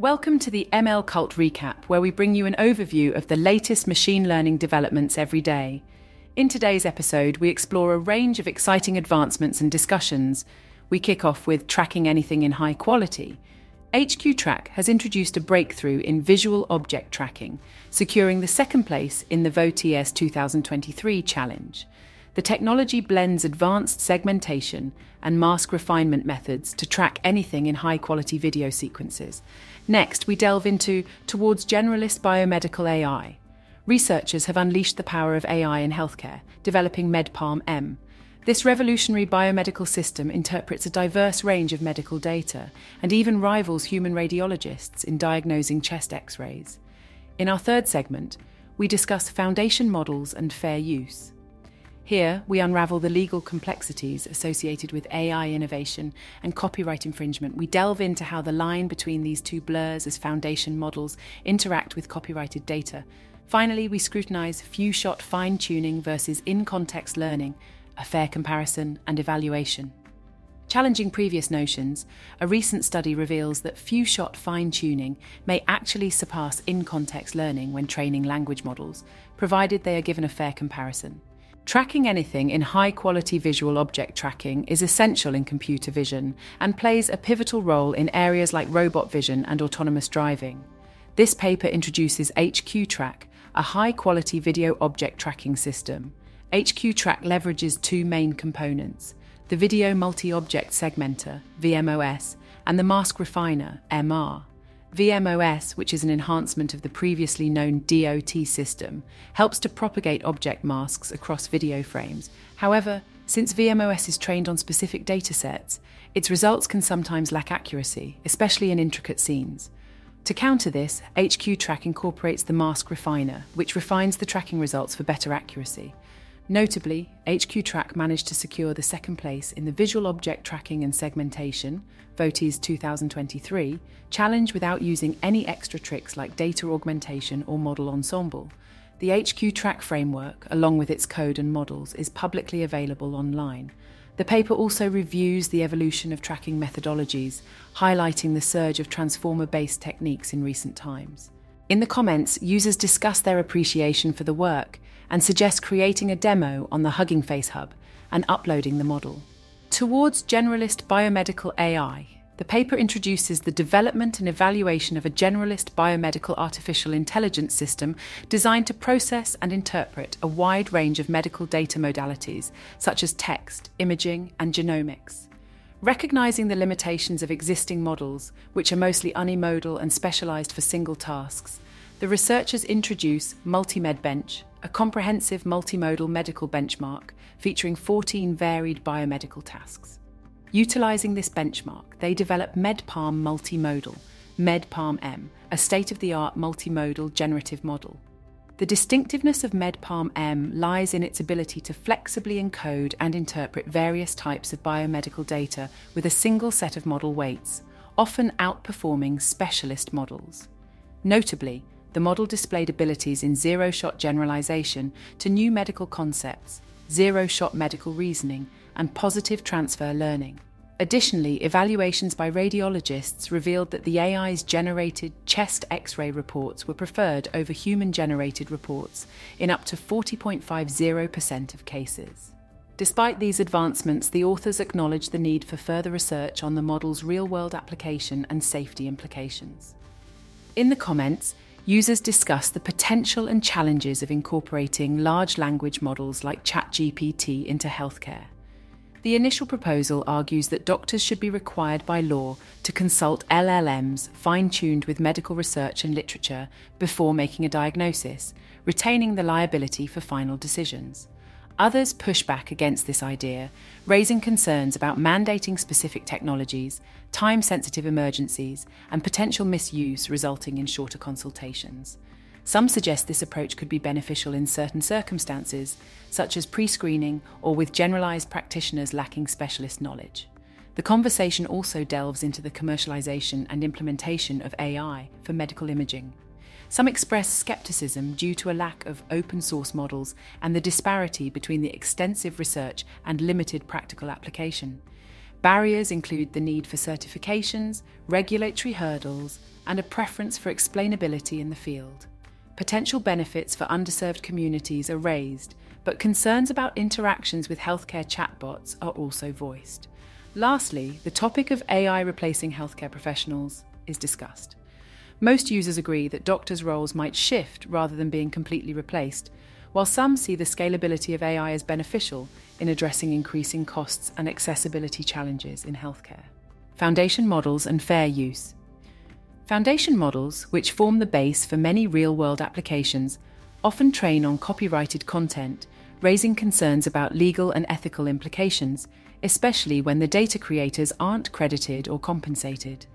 Welcome to the ML Cult Recap, where we bring you an overview of the latest machine learning developments every day. In today's episode, we explore a range of exciting advancements and discussions. We kick off with tracking anything in high quality. HQTrack has introduced a breakthrough in visual object tracking, securing the second place in the VOTS 2023 challenge. The technology blends advanced segmentation and mask refinement methods to track anything in high-quality video sequences. Next, we delve into towards generalist biomedical AI. Researchers have unleashed the power of AI in healthcare, developing MedPalm M. This revolutionary biomedical system interprets a diverse range of medical data and even rivals human radiologists in diagnosing chest x-rays. In our third segment, we discuss foundation models and fair use. Here, we unravel the legal complexities associated with AI innovation and copyright infringement. We delve into how the line between these two blurs as foundation models interact with copyrighted data. Finally, we scrutinize few-shot fine-tuning versus in-context learning, a fair comparison and evaluation. Challenging previous notions, a recent study reveals that few-shot fine-tuning may actually surpass in-context learning when training language models, provided they are given a fair comparison. Tracking anything in high-quality visual object tracking is essential in computer vision and plays a pivotal role in areas like robot vision and autonomous driving. This paper introduces HQTrack, a high-quality video object tracking system. HQTrack leverages two main components, the Video Multi-Object Segmenter, VMOS, and the Mask Refiner, MR. VMOS, which is an enhancement of the previously known DOT system, helps to propagate object masks across video frames. However, since VMOS is trained on specific datasets, its results can sometimes lack accuracy, especially in intricate scenes. To counter this, HQTrack incorporates the mask refiner, which refines the tracking results for better accuracy. Notably, HQTrack managed to secure the second place in the Visual Object Tracking and Segmentation, VOTS 2023, challenge without using any extra tricks like data augmentation or model ensemble. The HQTrack framework, along with its code and models, is publicly available online. The paper also reviews the evolution of tracking methodologies, highlighting the surge of transformer-based techniques in recent times. In the comments, users discuss their appreciation for the work and suggest creating a demo on the Hugging Face Hub and uploading the model. Towards generalist biomedical AI, the paper introduces the development and evaluation of a generalist biomedical artificial intelligence system designed to process and interpret a wide range of medical data modalities, such as text, imaging, and genomics. Recognizing the limitations of existing models, which are mostly unimodal and specialized for single tasks, the researchers introduce MultimedBench, a comprehensive multimodal medical benchmark featuring 14 varied biomedical tasks. Utilizing this benchmark, they develop MedPalm Multimodal, MedPalm M, a state-of-the-art multimodal generative model. The distinctiveness of MedPalm M lies in its ability to flexibly encode and interpret various types of biomedical data with a single set of model weights, often outperforming specialist models. Notably, the model displayed abilities in zero-shot generalization to new medical concepts, zero-shot medical reasoning, and positive transfer learning. Additionally, evaluations by radiologists revealed that the AI's generated chest X-ray reports were preferred over human-generated reports in up to 40.50% of cases. Despite these advancements, the authors acknowledge the need for further research on the model's real-world application and safety implications. In the comments, users discuss the potential and challenges of incorporating large language models like ChatGPT into healthcare. The initial proposal argues that doctors should be required by law to consult LLMs fine-tuned with medical research and literature before making a diagnosis, retaining the liability for final decisions. Others push back against this idea, raising concerns about mandating specific technologies, time-sensitive emergencies, and potential misuse resulting in shorter consultations. Some suggest this approach could be beneficial in certain circumstances, such as pre-screening or with generalized practitioners lacking specialist knowledge. The conversation also delves into the commercialization and implementation of AI for medical imaging. Some express skepticism due to a lack of open-source models and the disparity between the extensive research and limited practical application. Barriers include the need for certifications, regulatory hurdles, and a preference for explainability in the field. Potential benefits for underserved communities are raised, but concerns about interactions with healthcare chatbots are also voiced. Lastly, the topic of AI replacing healthcare professionals is discussed. Most users agree that doctors' roles might shift rather than being completely replaced, while some see the scalability of AI as beneficial in addressing increasing costs and accessibility challenges in healthcare. Foundation models and fair use. Foundation models, which form the base for many real-world applications, often train on copyrighted content, raising concerns about legal and ethical implications, especially when the data creators aren't credited or compensated.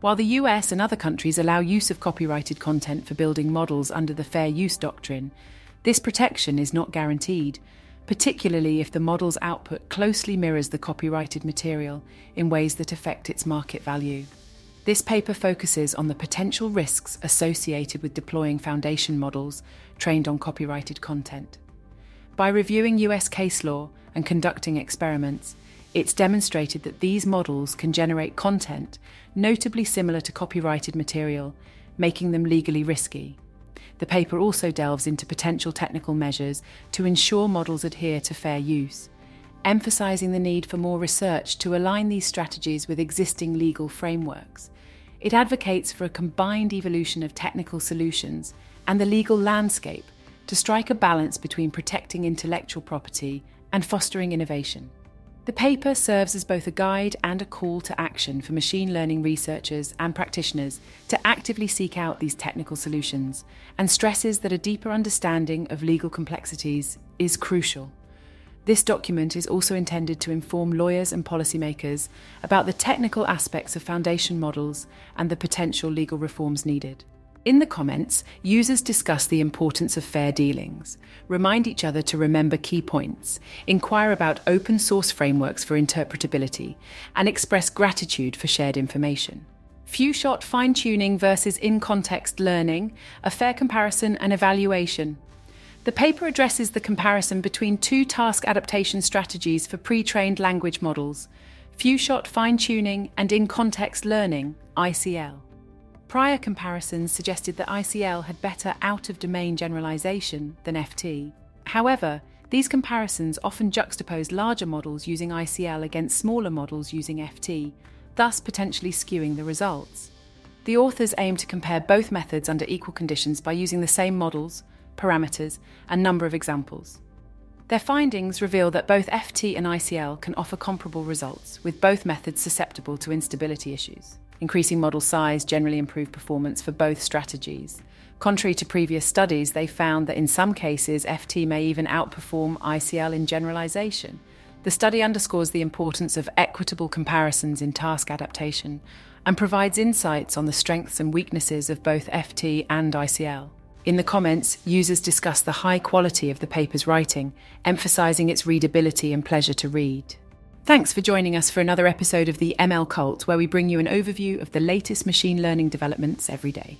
While the US and other countries allow use of copyrighted content for building models under the Fair Use doctrine, this protection is not guaranteed, particularly if the model's output closely mirrors the copyrighted material in ways that affect its market value. This paper focuses on the potential risks associated with deploying foundation models trained on copyrighted content. By reviewing US case law and conducting experiments, it's demonstrated that these models can generate content notably similar to copyrighted material, making them legally risky. The paper also delves into potential technical measures to ensure models adhere to fair use, emphasizing the need for more research to align these strategies with existing legal frameworks. It advocates for a combined evolution of technical solutions and the legal landscape to strike a balance between protecting intellectual property and fostering innovation. The paper serves as both a guide and a call to action for machine learning researchers and practitioners to actively seek out these technical solutions, and stresses that a deeper understanding of legal complexities is crucial. This document is also intended to inform lawyers and policymakers about the technical aspects of foundation models and the potential legal reforms needed. In the comments, users discuss the importance of fair dealings, remind each other to remember key points, inquire about open source frameworks for interpretability, and express gratitude for shared information. Few-shot fine-tuning versus in-context learning, a fair comparison and evaluation. The paper addresses the comparison between two task adaptation strategies for pre-trained language models, few-shot fine-tuning and in-context learning, ICL. Prior comparisons suggested that ICL had better out-of-domain generalization than FT. However, these comparisons often juxtapose larger models using ICL against smaller models using FT, thus potentially skewing the results. The authors aim to compare both methods under equal conditions by using the same models, parameters, and number of examples. Their findings reveal that both FT and ICL can offer comparable results, with both methods susceptible to instability issues. Increasing model size generally improved performance for both strategies. Contrary to previous studies, they found that in some cases, FT may even outperform ICL in generalization. The study underscores the importance of equitable comparisons in task adaptation and provides insights on the strengths and weaknesses of both FT and ICL. In the comments, users discuss the high quality of the paper's writing, emphasizing its readability and pleasure to read. Thanks for joining us for another episode of the ML Cult, where we bring you an overview of the latest machine learning developments every day.